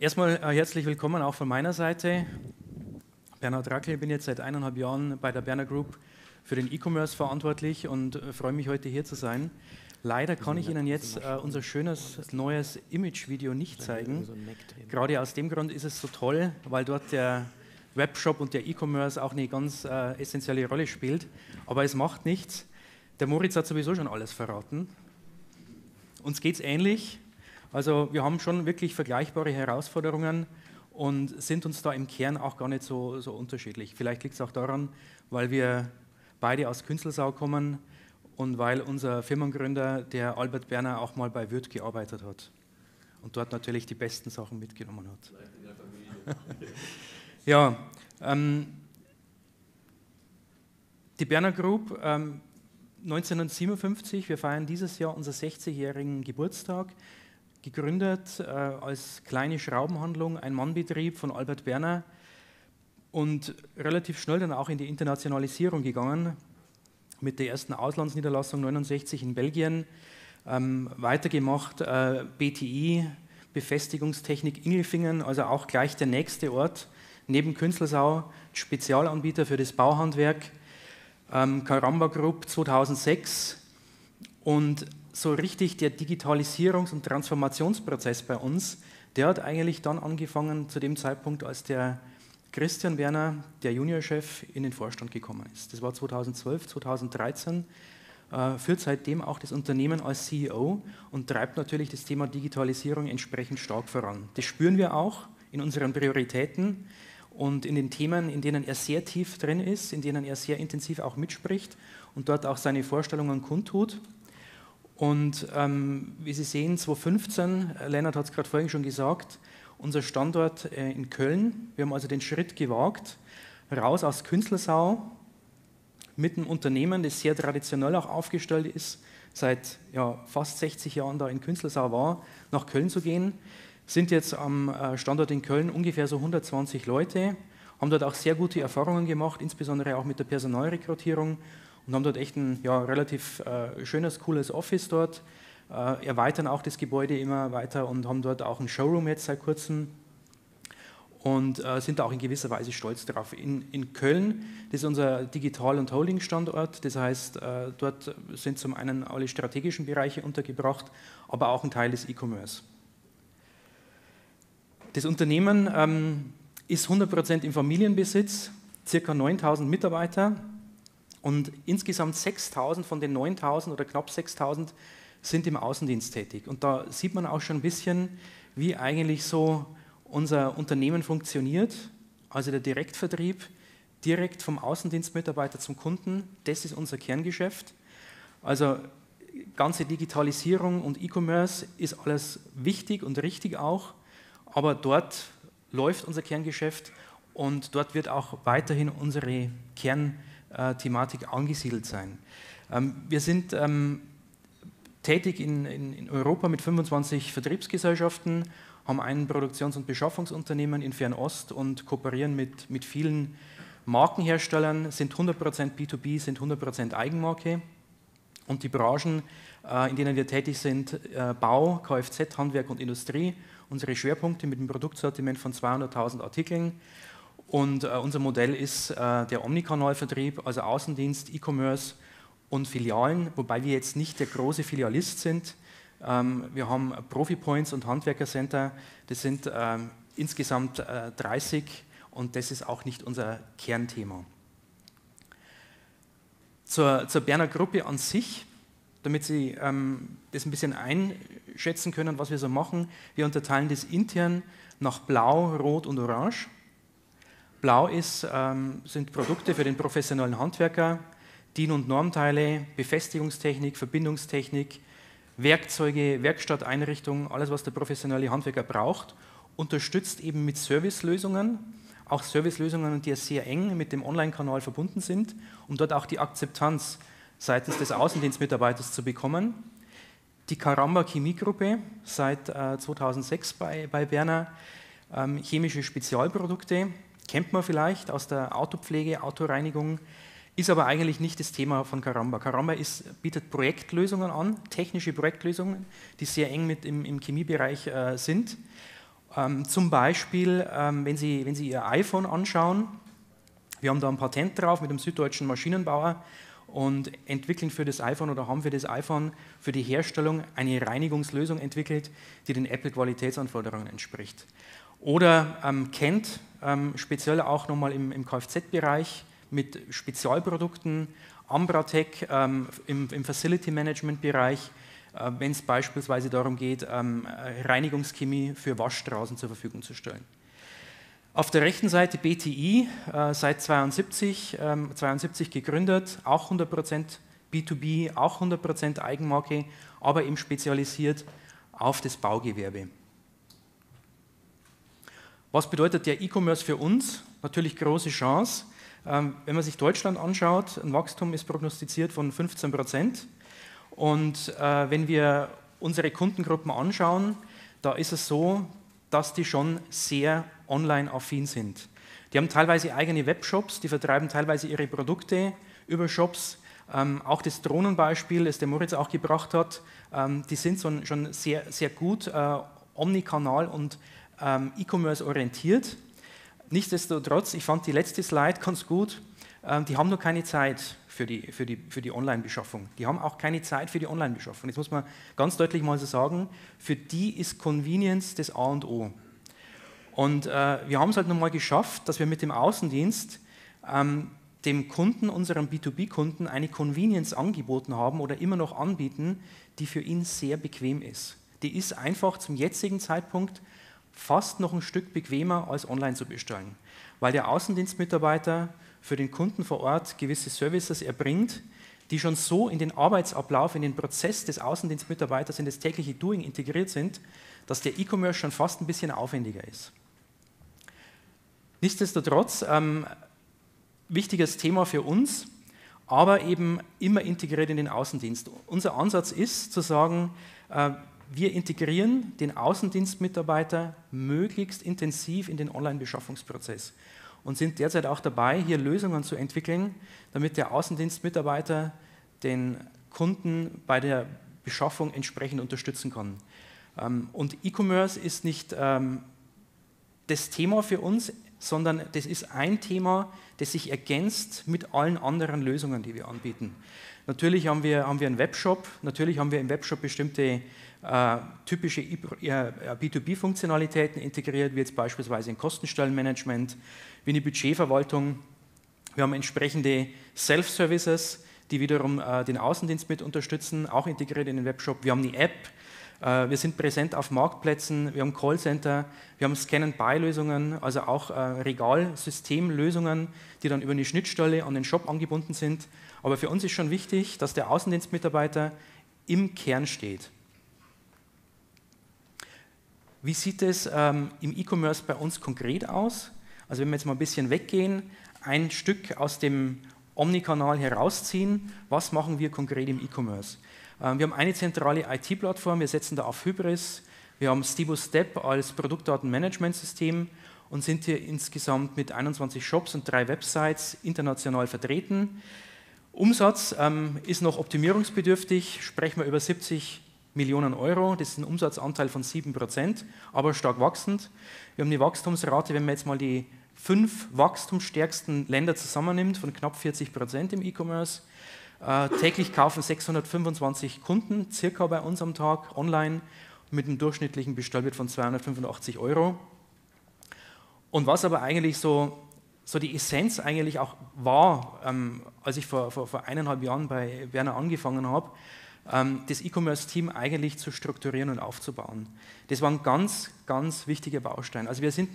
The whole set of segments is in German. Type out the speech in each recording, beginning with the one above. Erstmal herzlich willkommen auch von meiner Seite. Bernhard Rackl, ich bin jetzt seit 1,5 Jahren bei der Berner Group für den E-Commerce verantwortlich und freue mich, heute hier zu sein. Leider kann ich Ihnen jetzt unser schönes neues Image-Video nicht zeigen. Gerade aus dem Grund ist es so toll, weil dort der Webshop und der E-Commerce auch eine ganz essentielle Rolle spielt. Aber es macht nichts. Der Moritz hat sowieso schon alles verraten. Uns geht es ähnlich. Also wir haben schon wirklich vergleichbare Herausforderungen und sind uns da im Kern auch gar nicht so unterschiedlich. Vielleicht liegt es auch daran, weil wir beide aus Künzelsau kommen und weil unser Firmengründer, der Albert Berner, auch mal bei Würth gearbeitet hat und dort natürlich die besten Sachen mitgenommen hat. Ja, die Berner Group 1957, wir feiern dieses Jahr unseren 60-jährigen Geburtstag. Gegründet als kleine Schraubenhandlung, ein Mannbetrieb von Albert Berner und relativ schnell dann auch in die Internationalisierung gegangen, mit der ersten Auslandsniederlassung 1969 in Belgien, weitergemacht BTI, Befestigungstechnik Ingelfingen, also auch gleich der nächste Ort, neben Künzelsau, Spezialanbieter für das Bauhandwerk, Caramba Group 2006 und so richtig der Digitalisierungs- und Transformationsprozess bei uns, der hat eigentlich dann angefangen zu dem Zeitpunkt, als der Christian Berner, der Juniorchef, in den Vorstand gekommen ist. Das war 2012, 2013, führt seitdem auch das Unternehmen als CEO und treibt natürlich das Thema Digitalisierung entsprechend stark voran. Das spüren wir auch in unseren Prioritäten und in den Themen, in denen er sehr tief drin ist, in denen er sehr intensiv auch mitspricht und dort auch seine Vorstellungen kundtut. Und wie Sie sehen, 2015, Lennart hat es gerade vorhin schon gesagt, unser Standort in Köln, wir haben also den Schritt gewagt, raus aus Künzelsau, mit einem Unternehmen, das sehr traditionell auch aufgestellt ist, seit fast 60 Jahren da in Künzelsau war, nach Köln zu gehen, sind jetzt am Standort in Köln ungefähr so 120 Leute, haben dort auch sehr gute Erfahrungen gemacht, insbesondere auch mit der Personalrekrutierung, und haben dort echt ein relativ schönes, cooles Office dort, erweitern auch das Gebäude immer weiter und haben dort auch ein Showroom jetzt seit kurzem und sind da auch in gewisser Weise stolz drauf. In Köln, das ist unser Digital- und Holding-Standort, das heißt, dort sind zum einen alle strategischen Bereiche untergebracht, aber auch ein Teil des E-Commerce. Das Unternehmen ist 100% im Familienbesitz, ca. 9.000 Mitarbeiter. Und insgesamt 6.000 von den 9.000 oder knapp 6.000 sind im Außendienst tätig. Und da sieht man auch schon ein bisschen, wie eigentlich so unser Unternehmen funktioniert. Also der Direktvertrieb, direkt vom Außendienstmitarbeiter zum Kunden, das ist unser Kerngeschäft. Also ganze Digitalisierung und E-Commerce ist alles wichtig und richtig auch, aber dort läuft unser Kerngeschäft und dort wird auch weiterhin unsere Kernthematik angesiedelt sein. Wir sind tätig in Europa mit 25 Vertriebsgesellschaften, haben ein Produktions- und Beschaffungsunternehmen in Fernost und kooperieren mit vielen Markenherstellern, sind 100% B2B, sind 100% Eigenmarke und die Branchen, in denen wir tätig sind, Bau, Kfz, Handwerk und Industrie, unsere Schwerpunkte mit einem Produktsortiment von 200.000 Artikeln. Und unser Modell ist der Omnikanalvertrieb, also Außendienst, E-Commerce und Filialen, wobei wir jetzt nicht der große Filialist sind. Wir haben Profi-Points und Handwerkercenter, das sind insgesamt 30 und das ist auch nicht unser Kernthema. Zur Berner Gruppe an sich, damit Sie das ein bisschen einschätzen können, was wir so machen. Wir unterteilen das intern nach Blau, Rot und Orange. Blau sind Produkte für den professionellen Handwerker, DIN- und Normteile, Befestigungstechnik, Verbindungstechnik, Werkzeuge, Werkstatteinrichtungen, alles, was der professionelle Handwerker braucht, unterstützt eben mit Servicelösungen, auch Servicelösungen, die sehr eng mit dem Online-Kanal verbunden sind, um dort auch die Akzeptanz seitens des Außendienstmitarbeiters zu bekommen. Die Caramba Chemiegruppe, seit 2006 bei Berner, chemische Spezialprodukte, kennt man vielleicht aus der Autopflege, Autoreinigung, ist aber eigentlich nicht das Thema von Caramba. Caramba bietet Projektlösungen an, technische Projektlösungen, die sehr eng mit im Chemiebereich sind. Zum Beispiel, wenn Sie Ihr iPhone anschauen, wir haben da ein Patent drauf mit einem süddeutschen Maschinenbauer und entwickeln für das iPhone oder haben für das iPhone für die Herstellung eine Reinigungslösung entwickelt, die den Apple-Qualitätsanforderungen entspricht. Oder Kent, speziell auch nochmal im Kfz-Bereich mit Spezialprodukten, Ambratec im Facility-Management-Bereich, wenn es beispielsweise darum geht, Reinigungschemie für Waschstraßen zur Verfügung zu stellen. Auf der rechten Seite BTI, seit 72 gegründet, auch 100% B2B, auch 100% Eigenmarke, aber eben spezialisiert auf das Baugewerbe. Was bedeutet der E-Commerce für uns? Natürlich große Chance. Wenn man sich Deutschland anschaut, ein Wachstum ist prognostiziert von 15%. Und wenn wir unsere Kundengruppen anschauen, da ist es so, dass die schon sehr online-affin sind. Die haben teilweise eigene Webshops, die vertreiben teilweise ihre Produkte über Shops. Auch das Drohnenbeispiel, das der Moritz auch gebracht hat, die sind schon sehr, sehr gut omnikanal und E-Commerce orientiert. Nichtsdestotrotz, ich fand die letzte Slide ganz gut, die haben nur keine Zeit für die Online-Beschaffung. Die haben auch keine Zeit für die Online-Beschaffung. Das muss man ganz deutlich mal so sagen, für die ist Convenience das A und O. Und wir haben es halt nochmal geschafft, dass wir mit dem Außendienst dem Kunden, unserem B2B-Kunden, eine Convenience angeboten haben oder immer noch anbieten, die für ihn sehr bequem ist. Die ist einfach zum jetzigen Zeitpunkt fast noch ein Stück bequemer als online zu bestellen, weil der Außendienstmitarbeiter für den Kunden vor Ort gewisse Services erbringt, die schon so in den Arbeitsablauf, in den Prozess des Außendienstmitarbeiters, in das tägliche Doing integriert sind, dass der E-Commerce schon fast ein bisschen aufwendiger ist. Nichtsdestotrotz, wichtiges Thema für uns, aber eben immer integriert in den Außendienst. Unser Ansatz ist zu sagen, wir integrieren den Außendienstmitarbeiter möglichst intensiv in den Online-Beschaffungsprozess und sind derzeit auch dabei, hier Lösungen zu entwickeln, damit der Außendienstmitarbeiter den Kunden bei der Beschaffung entsprechend unterstützen kann. Und E-Commerce ist nicht das Thema für uns, sondern das ist ein Thema, das sich ergänzt mit allen anderen Lösungen, die wir anbieten. Natürlich haben wir einen Webshop, natürlich haben wir im Webshop bestimmte typische B2B-Funktionalitäten integriert, wie jetzt beispielsweise ein Kostenstellenmanagement, wie eine Budgetverwaltung. Wir haben entsprechende Self-Services, die wiederum den Außendienst mit unterstützen, auch integriert in den Webshop. Wir haben eine App, wir sind präsent auf Marktplätzen, wir haben Callcenter, wir haben Scan-and-Buy-Lösungen, also auch Regalsystemlösungen, die dann über eine Schnittstelle an den Shop angebunden sind. Aber für uns ist schon wichtig, dass der Außendienstmitarbeiter im Kern steht. Wie sieht es im E-Commerce bei uns konkret aus? Also wenn wir jetzt mal ein bisschen weggehen, ein Stück aus dem Omnikanal herausziehen, was machen wir konkret im E-Commerce? Wir haben eine zentrale IT-Plattform, wir setzen da auf Hybris, wir haben Stibo Step als Produktdatenmanagementsystem und sind hier insgesamt mit 21 Shops und 3 Websites international vertreten. Umsatz ist noch optimierungsbedürftig, sprechen wir über 70 Millionen Euro, das ist ein Umsatzanteil von 7%, aber stark wachsend. Wir haben eine Wachstumsrate, wenn man jetzt mal die 5 wachstumsstärksten Länder zusammennimmt, von knapp 40% im E-Commerce. Täglich kaufen 625 Kunden, circa bei uns am Tag, online, mit einem durchschnittlichen Bestellwert von 285 Euro. Und was aber eigentlich so die Essenz eigentlich auch war, als ich vor 1,5 Jahren bei Berner angefangen habe, das E-Commerce-Team eigentlich zu strukturieren und aufzubauen. Das war ein ganz, ganz wichtiger Baustein. Also wir sind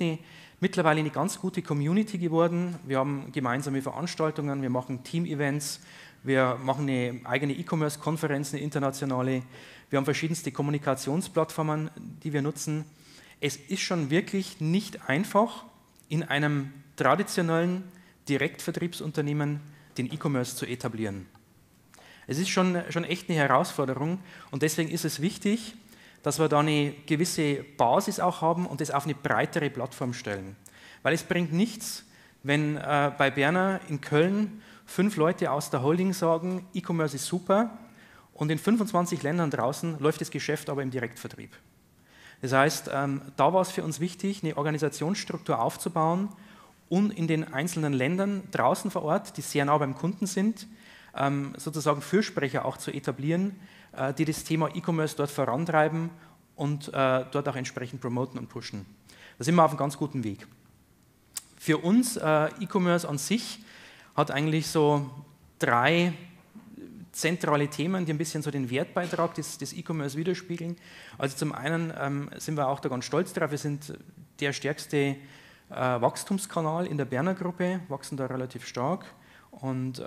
mittlerweile eine ganz gute Community geworden. Wir haben gemeinsame Veranstaltungen, wir machen Team-Events, wir machen eine eigene E-Commerce-Konferenz, eine internationale. Wir haben verschiedenste Kommunikationsplattformen, die wir nutzen. Es ist schon wirklich nicht einfach, in einem traditionellen Direktvertriebsunternehmen den E-Commerce zu etablieren. Es ist schon echt eine Herausforderung und deswegen ist es wichtig, dass wir da eine gewisse Basis auch haben und das auf eine breitere Plattform stellen. Weil es bringt nichts, wenn bei Berner in Köln 5 Leute aus der Holding sagen, E-Commerce ist super und in 25 Ländern draußen läuft das Geschäft aber im Direktvertrieb. Das heißt, da war es für uns wichtig, eine Organisationsstruktur aufzubauen und in den einzelnen Ländern draußen vor Ort, die sehr nah beim Kunden sind, sozusagen Fürsprecher auch zu etablieren, die das Thema E-Commerce dort vorantreiben und dort auch entsprechend promoten und pushen. Da sind wir auf einem ganz guten Weg. Für uns, E-Commerce an sich, hat eigentlich so drei zentrale Themen, die ein bisschen so den Wertbeitrag des E-Commerce widerspiegeln. Also zum einen sind wir auch da ganz stolz drauf, wir sind der stärkste Wachstumskanal in der Berner Gruppe, wachsen da relativ stark und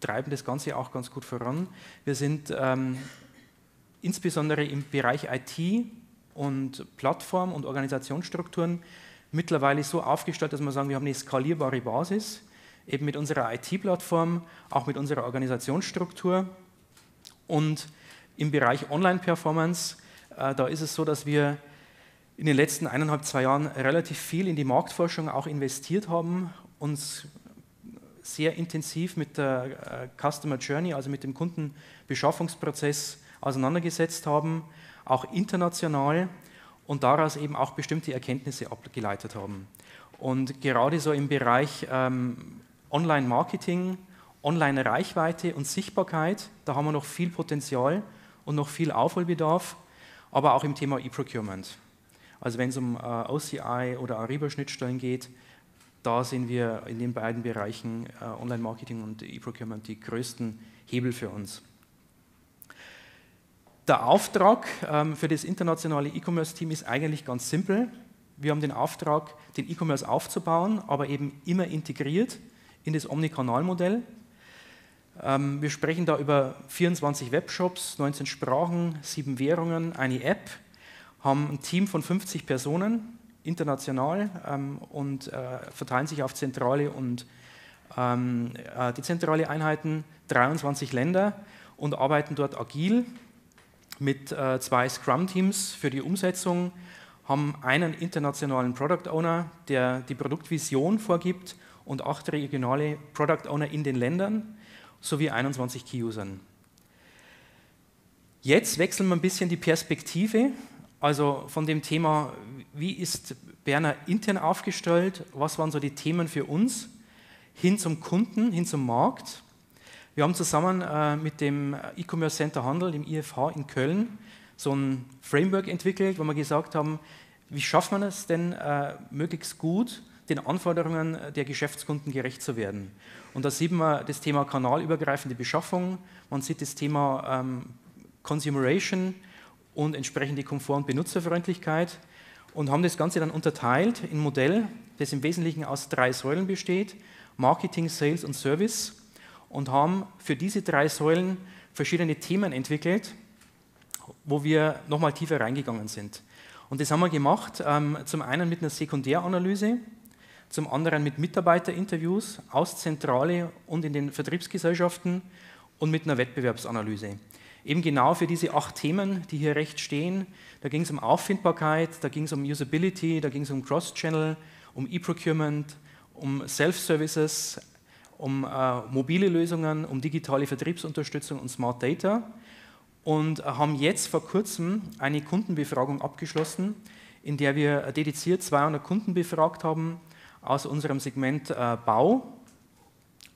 treiben das Ganze auch ganz gut voran. Wir sind insbesondere im Bereich IT und Plattform und Organisationsstrukturen mittlerweile so aufgestellt, dass wir sagen, wir haben eine skalierbare Basis, eben mit unserer IT-Plattform, auch mit unserer Organisationsstruktur. Und im Bereich Online-Performance, da ist es so, dass wir in den letzten 1,5, 2 Jahren relativ viel in die Marktforschung auch investiert haben, uns sehr intensiv mit der Customer Journey, also mit dem Kundenbeschaffungsprozess auseinandergesetzt haben, auch international und daraus eben auch bestimmte Erkenntnisse abgeleitet haben. Und gerade so im Bereich Online-Marketing, Online-Reichweite und Sichtbarkeit, da haben wir noch viel Potenzial und noch viel Aufholbedarf, aber auch im Thema E-Procurement. Also wenn es um OCI oder Ariba-Schnittstellen geht, da sehen wir in den beiden Bereichen Online-Marketing und E-Procurement die größten Hebel für uns. Der Auftrag für das internationale E-Commerce-Team ist eigentlich ganz simpel. Wir haben den Auftrag, den E-Commerce aufzubauen, aber eben immer integriert in das Omnikanalmodell. Wir sprechen da über 24 Webshops, 19 Sprachen, 7 Währungen, eine App, haben ein Team von 50 Personen, international, und verteilen sich auf zentrale und dezentrale Einheiten, 23 Länder und arbeiten dort agil mit 2 Scrum-Teams für die Umsetzung, haben einen internationalen Product Owner, der die Produktvision vorgibt und 8 regionale Product Owner in den Ländern sowie 21 Key-Usern. Jetzt wechseln wir ein bisschen die Perspektive, also von dem Thema, wie ist Berner intern aufgestellt, was waren so die Themen für uns, hin zum Kunden, hin zum Markt. Wir haben zusammen mit dem E-Commerce Center Handel, dem IFH in Köln, so ein Framework entwickelt, wo wir gesagt haben, wie schafft man es denn möglichst gut, den Anforderungen der Geschäftskunden gerecht zu werden. Und da sieht man das Thema kanalübergreifende Beschaffung, man sieht das Thema Consumeration und entsprechende Komfort- und Benutzerfreundlichkeit und haben das Ganze dann unterteilt in ein Modell, das im Wesentlichen aus 3 Säulen besteht, Marketing, Sales und Service, und haben für diese 3 Säulen verschiedene Themen entwickelt, wo wir nochmal tiefer reingegangen sind. Und das haben wir gemacht, zum einen mit einer Sekundäranalyse, zum anderen mit Mitarbeiterinterviews aus Zentrale und in den Vertriebsgesellschaften und mit einer Wettbewerbsanalyse. Eben genau für diese 8 Themen, die hier rechts stehen, da ging es um Auffindbarkeit, da ging es um Usability, da ging es um Cross-Channel, um E-Procurement, um Self-Services, um mobile Lösungen, um digitale Vertriebsunterstützung und Smart Data. Und haben jetzt vor kurzem eine Kundenbefragung abgeschlossen, in der wir dediziert 200 Kunden befragt haben aus unserem Segment Bau.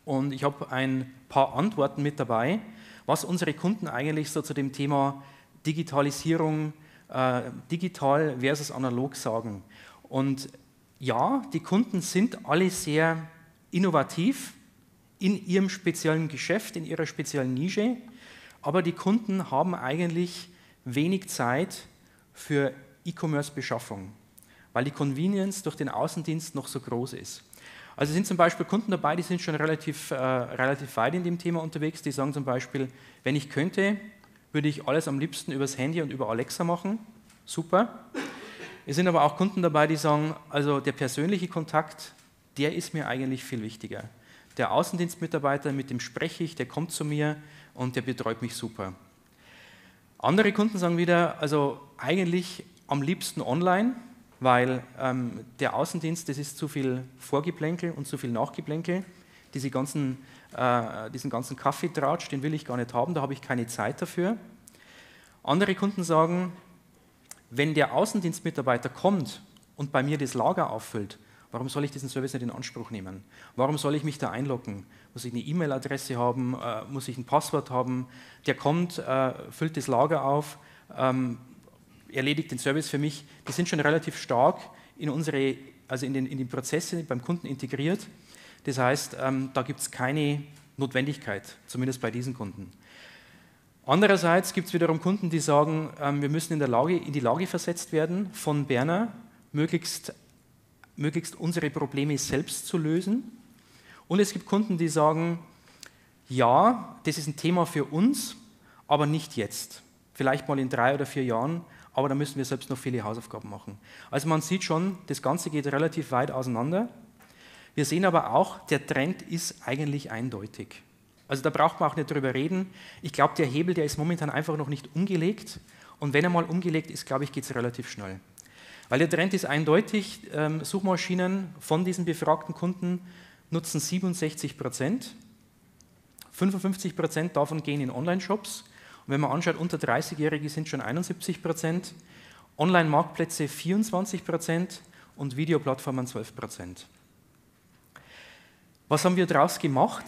Und ich habe ein paar Antworten mit dabei, was unsere Kunden eigentlich so zu dem Thema Digitalisierung, digital versus analog sagen. Und ja, die Kunden sind alle sehr innovativ in ihrem speziellen Geschäft, in ihrer speziellen Nische. Aber die Kunden haben eigentlich wenig Zeit für E-Commerce-Beschaffung, weil die Convenience durch den Außendienst noch so groß ist. Also sind zum Beispiel Kunden dabei, die sind schon relativ weit in dem Thema unterwegs, die sagen zum Beispiel, wenn ich könnte, würde ich alles am liebsten übers Handy und über Alexa machen. Super. Es sind aber auch Kunden dabei, die sagen, also der persönliche Kontakt, der ist mir eigentlich viel wichtiger. Der Außendienstmitarbeiter, mit dem spreche ich, der kommt zu mir und der betreut mich super. Andere Kunden sagen wieder, also eigentlich am liebsten online, weil der Außendienst, das ist zu viel Vorgeplänkel und zu viel Nachgeplänkel. Diesen ganzen Kaffeetratsch, den will ich gar nicht haben, da habe ich keine Zeit dafür. Andere Kunden sagen, wenn der Außendienstmitarbeiter kommt und bei mir das Lager auffüllt, warum soll ich diesen Service nicht in Anspruch nehmen? Warum soll ich mich da einloggen? Muss ich eine E-Mail-Adresse haben? Muss ich ein Passwort haben? Der kommt, füllt das Lager auf, erledigt den Service für mich. Die sind schon relativ stark in unsere, also in die Prozesse beim Kunden integriert. Das heißt, da gibt es keine Notwendigkeit, zumindest bei diesen Kunden. Andererseits gibt es wiederum Kunden, die sagen, wir müssen in die Lage versetzt werden, von Berner möglichst unsere Probleme selbst zu lösen. Und es gibt Kunden, die sagen, ja, das ist ein Thema für uns, aber nicht jetzt. Vielleicht mal in 3 oder 4 Jahren, aber da müssen wir selbst noch viele Hausaufgaben machen. Also man sieht schon, das Ganze geht relativ weit auseinander. Wir sehen aber auch, der Trend ist eigentlich eindeutig. Also da braucht man auch nicht drüber reden. Ich glaube, der Hebel, der ist momentan einfach noch nicht umgelegt. Und wenn er mal umgelegt ist, glaube ich, geht es relativ schnell. Weil der Trend ist eindeutig, Suchmaschinen von diesen befragten Kunden nutzen 67%. 55% davon gehen in Online-Shops. Und wenn man anschaut, unter 30-Jährige sind schon 71%. Online-Marktplätze 24% und Videoplattformen 12%. Was haben wir daraus gemacht?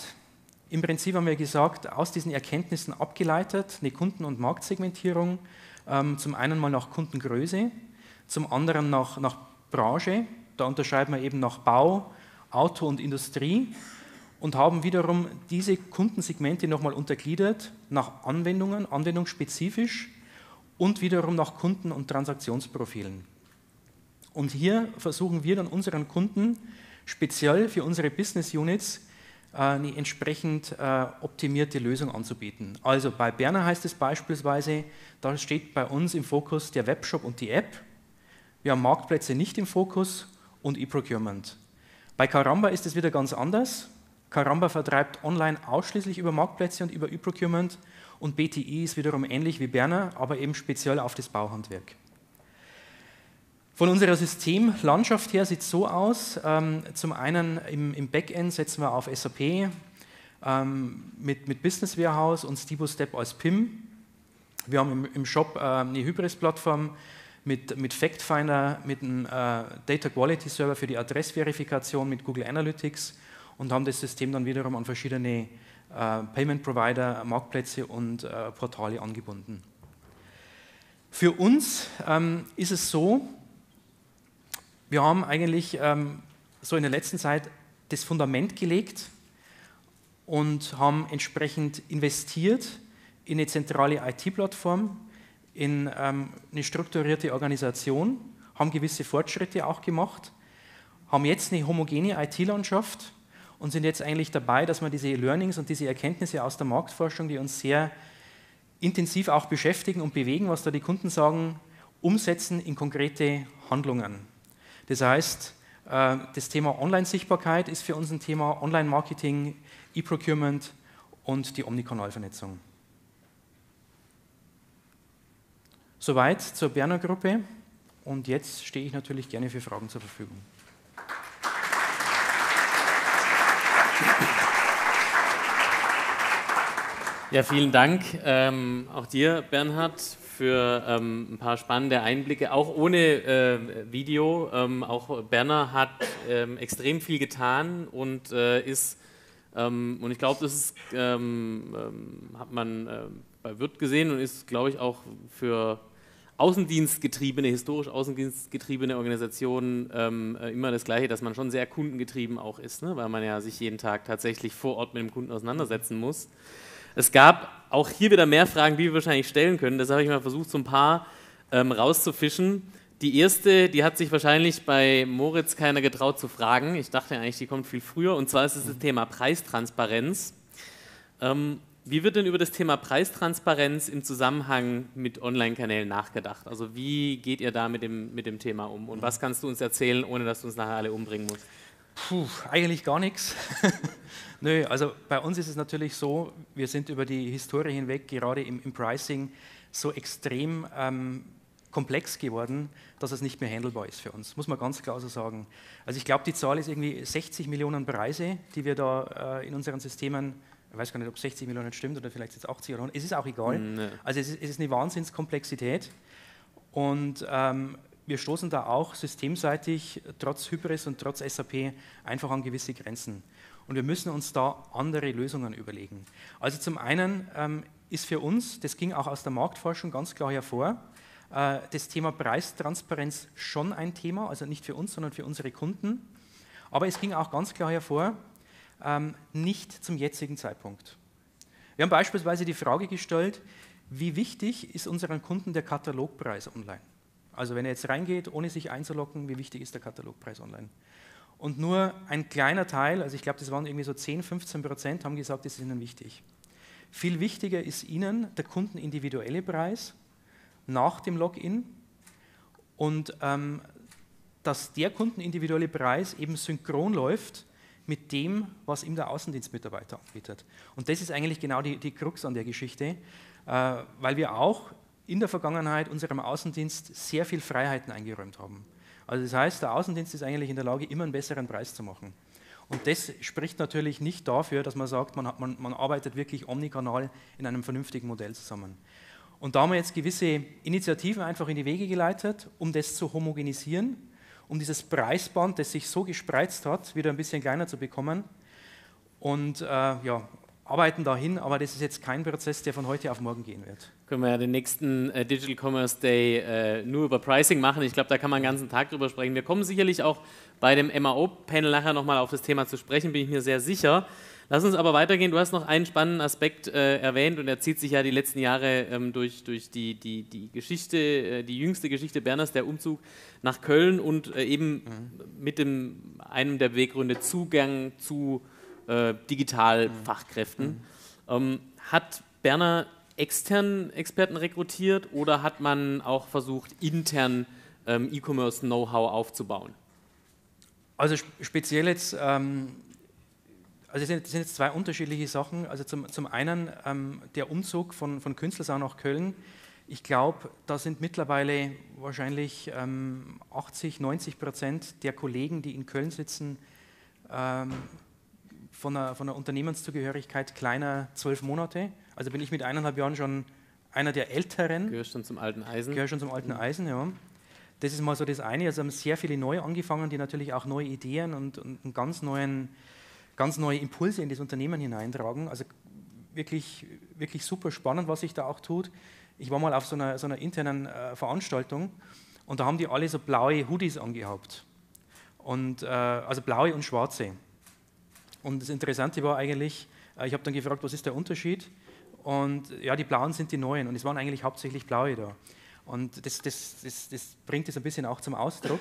Im Prinzip haben wir gesagt, aus diesen Erkenntnissen abgeleitet, eine Kunden- und Marktsegmentierung, zum einen mal nach Kundengröße, zum anderen nach Branche, da unterscheiden wir eben nach Bau, Auto und Industrie und haben wiederum diese Kundensegmente nochmal untergliedert nach Anwendungen, anwendungsspezifisch und wiederum nach Kunden- und Transaktionsprofilen. Und hier versuchen wir dann unseren Kunden speziell für unsere Business Units eine entsprechend optimierte Lösung anzubieten. Also bei Berner heißt es beispielsweise, da steht bei uns im Fokus der Webshop und die App. Wir haben Marktplätze nicht im Fokus und E-Procurement. Bei Caramba ist es wieder ganz anders. Caramba vertreibt online ausschließlich über Marktplätze und über E-Procurement und BTI ist wiederum ähnlich wie Berner, aber eben speziell auf das Bauhandwerk. Von unserer Systemlandschaft her sieht es so aus, zum einen im Backend setzen wir auf SAP mit Business Warehouse und Stibo Step als PIM. Wir haben im Shop eine Hybris-Plattform mit Fact-Finder, mit einem Data Quality Server für die Adressverifikation, mit Google Analytics und haben das System dann wiederum an verschiedene Payment Provider, Marktplätze und Portale angebunden. Für uns ist es so, wir haben eigentlich so in der letzten Zeit das Fundament gelegt und haben entsprechend investiert in eine zentrale IT-Plattform, in eine strukturierte Organisation, haben gewisse Fortschritte auch gemacht, haben jetzt eine homogene IT-Landschaft und sind jetzt eigentlich dabei, dass wir diese Learnings und diese Erkenntnisse aus der Marktforschung, die uns sehr intensiv auch beschäftigen und bewegen, was da die Kunden sagen, umsetzen in konkrete Handlungen. Das heißt, das Thema Online-Sichtbarkeit ist für uns ein Thema, Online-Marketing, E-Procurement und die Omnikanal-Vernetzung. Soweit zur Berner Gruppe und jetzt stehe ich natürlich gerne für Fragen zur Verfügung. Ja, vielen Dank auch dir, Bernhard, für ein paar spannende Einblicke, auch ohne Video. Auch Berner hat extrem viel getan und ist, und ich glaube, das ist, hat man bei Würth gesehen und ist, glaube ich, auch für außendienstgetriebene, historisch außendienstgetriebene Organisationen immer das Gleiche, dass man schon sehr kundengetrieben auch ist, ne? Weil man ja sich jeden Tag tatsächlich vor Ort mit dem Kunden auseinandersetzen muss. Es gab auch hier wieder mehr Fragen, die wir wahrscheinlich stellen können. Das habe ich mal versucht, so ein paar rauszufischen. Die erste, die hat sich wahrscheinlich bei Moritz keiner getraut zu fragen. Ich dachte eigentlich, die kommt viel früher. Und zwar ist es das Thema Preistransparenz. Wie wird denn über das Thema Preistransparenz im Zusammenhang mit Online-Kanälen nachgedacht? Also wie geht ihr da mit dem Thema um? Und was kannst du uns erzählen, ohne dass du uns nachher alle umbringen musst? Puh, eigentlich gar nichts. Nö, also bei uns ist es natürlich so, wir sind über die Historie hinweg gerade im Pricing so extrem komplex geworden, dass es nicht mehr handelbar ist für uns, muss man ganz klar so sagen. Also ich glaube, die Zahl ist irgendwie 60 Millionen Preise, die wir da in unseren Systemen, ich weiß gar nicht, ob 60 Millionen stimmt oder vielleicht jetzt 80 oder 100, es ist auch egal. Nee. Also es ist eine Wahnsinnskomplexität Und wir stoßen da auch systemseitig trotz Hybris und trotz SAP einfach an gewisse Grenzen. Und wir müssen uns da andere Lösungen überlegen. Also zum einen ist für uns, das ging auch aus der Marktforschung ganz klar hervor, das Thema Preistransparenz schon ein Thema, also nicht für uns, sondern für unsere Kunden. Aber es ging auch ganz klar hervor, nicht zum jetzigen Zeitpunkt. Wir haben beispielsweise die Frage gestellt, wie wichtig ist unseren Kunden der Katalogpreis online? Also wenn er jetzt reingeht, ohne sich einzuloggen, wie wichtig ist der Katalogpreis online? Und nur ein kleiner Teil, also ich glaube, das waren irgendwie so 10–15%, haben gesagt, das ist ihnen wichtig. Viel wichtiger ist ihnen der kundenindividuelle Preis nach dem Login und dass der kundenindividuelle Preis eben synchron läuft mit dem, was ihm der Außendienstmitarbeiter anbietet. Und das ist eigentlich genau die Krux an der Geschichte, weil wir auch in der Vergangenheit unserem Außendienst sehr viel Freiheiten eingeräumt haben. Also das heißt, der Außendienst ist eigentlich in der Lage, immer einen besseren Preis zu machen. Und das spricht natürlich nicht dafür, dass man sagt, man arbeitet wirklich omnikanal in einem vernünftigen Modell zusammen. Und da haben wir jetzt gewisse Initiativen einfach in die Wege geleitet, um das zu homogenisieren, um dieses Preisband, das sich so gespreizt hat, wieder ein bisschen kleiner zu bekommen. Und ja, arbeiten dahin, aber das ist jetzt kein Prozess, der von heute auf morgen gehen wird. Können wir ja den nächsten Digital Commerce Day nur über Pricing machen. Ich glaube, da kann man den ganzen Tag drüber sprechen. Wir kommen sicherlich auch bei dem MAO-Panel nachher nochmal auf das Thema zu sprechen, bin ich mir sehr sicher. Lass uns aber weitergehen. Du hast noch einen spannenden Aspekt erwähnt und er zieht sich ja die letzten Jahre durch die Geschichte, die jüngste Geschichte Berners, der Umzug nach Köln und eben mit einem der Beweggründe Zugang zu Digitalfachkräften. Hat Berner externen Experten rekrutiert oder hat man auch versucht, intern E-Commerce-Know-how aufzubauen? Also speziell jetzt, also das sind jetzt zwei unterschiedliche Sachen. Also zum einen der Umzug von Künzelsau nach Köln. Ich glaube, da sind mittlerweile wahrscheinlich 80–90% der Kollegen, die in Köln sitzen, von der Unternehmenszugehörigkeit kleiner 12 Monate. Also bin ich mit 1,5 Jahren schon einer der Älteren. Gehöre schon zum alten Eisen. Gehöre schon zum alten Eisen, ja. Das ist mal so das eine. Also haben sehr viele neu angefangen, die natürlich auch neue Ideen und ganz neue Impulse in das Unternehmen hineintragen. Also wirklich, wirklich super spannend, was sich da auch tut. Ich war mal auf so einer internen Veranstaltung und da haben die alle so blaue Hoodies angehabt. Und, also blaue und schwarze. Und das Interessante war eigentlich, ich habe dann gefragt, was ist der Unterschied? Und ja, die Blauen sind die Neuen und es waren eigentlich hauptsächlich Blaue da. Und das bringt es ein bisschen auch zum Ausdruck.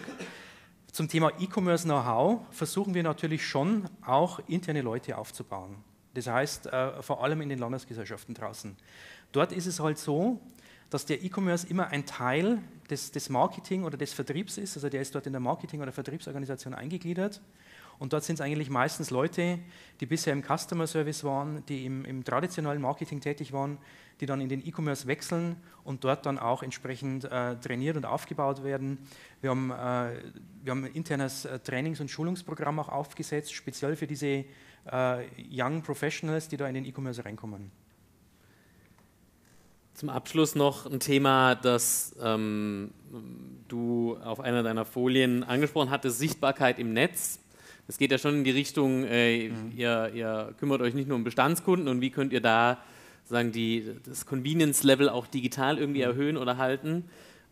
Zum Thema E-Commerce-Know-how versuchen wir natürlich schon auch interne Leute aufzubauen. Das heißt, vor allem in den Landesgesellschaften draußen. Dort ist es halt so, dass der E-Commerce immer ein Teil des Marketing oder des Vertriebs ist. Also der ist dort in der Marketing- oder Vertriebsorganisation eingegliedert. Und dort sind es eigentlich meistens Leute, die bisher im Customer Service waren, die im traditionellen Marketing tätig waren, die dann in den E-Commerce wechseln und dort dann auch entsprechend trainiert und aufgebaut werden. Wir haben ein internes Trainings- und Schulungsprogramm auch aufgesetzt, speziell für diese Young Professionals, die da in den E-Commerce reinkommen. Zum Abschluss noch ein Thema, das du auf einer deiner Folien angesprochen hattest, Sichtbarkeit im Netz. Es geht ja schon in die Richtung, ihr kümmert euch nicht nur um Bestandskunden und wie könnt ihr da sagen, das Convenience-Level auch digital irgendwie erhöhen oder halten.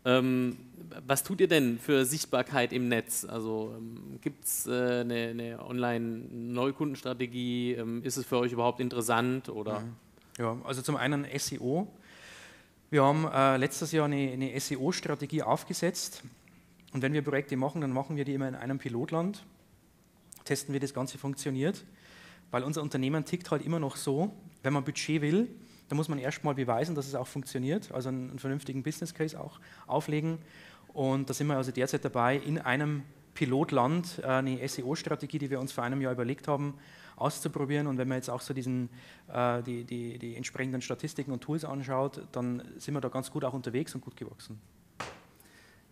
Was tut ihr denn für Sichtbarkeit im Netz? Also gibt es eine Online-Neukundenstrategie? Ist es für euch überhaupt interessant? Oder? Ja, also zum einen SEO. Wir haben letztes Jahr eine SEO-Strategie aufgesetzt und wenn wir Projekte machen, dann machen wir die immer in einem Pilotland. Testen wir, das Ganze funktioniert, weil unser Unternehmen tickt halt immer noch so, wenn man Budget will, dann muss man erstmal beweisen, dass es auch funktioniert, also einen vernünftigen Business Case auch auflegen und da sind wir also derzeit dabei, in einem Pilotland eine SEO-Strategie, die wir uns vor einem Jahr überlegt haben, auszuprobieren und wenn man jetzt auch so die entsprechenden Statistiken und Tools anschaut, dann sind wir da ganz gut auch unterwegs und gut gewachsen.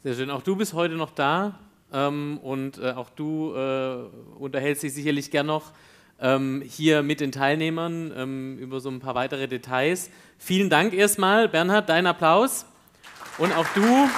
Sehr schön, auch du bist heute noch da. Und auch du unterhältst dich sicherlich gern noch hier mit den Teilnehmern über so ein paar weitere Details. Vielen Dank erstmal, Bernhard, dein Applaus und auch du.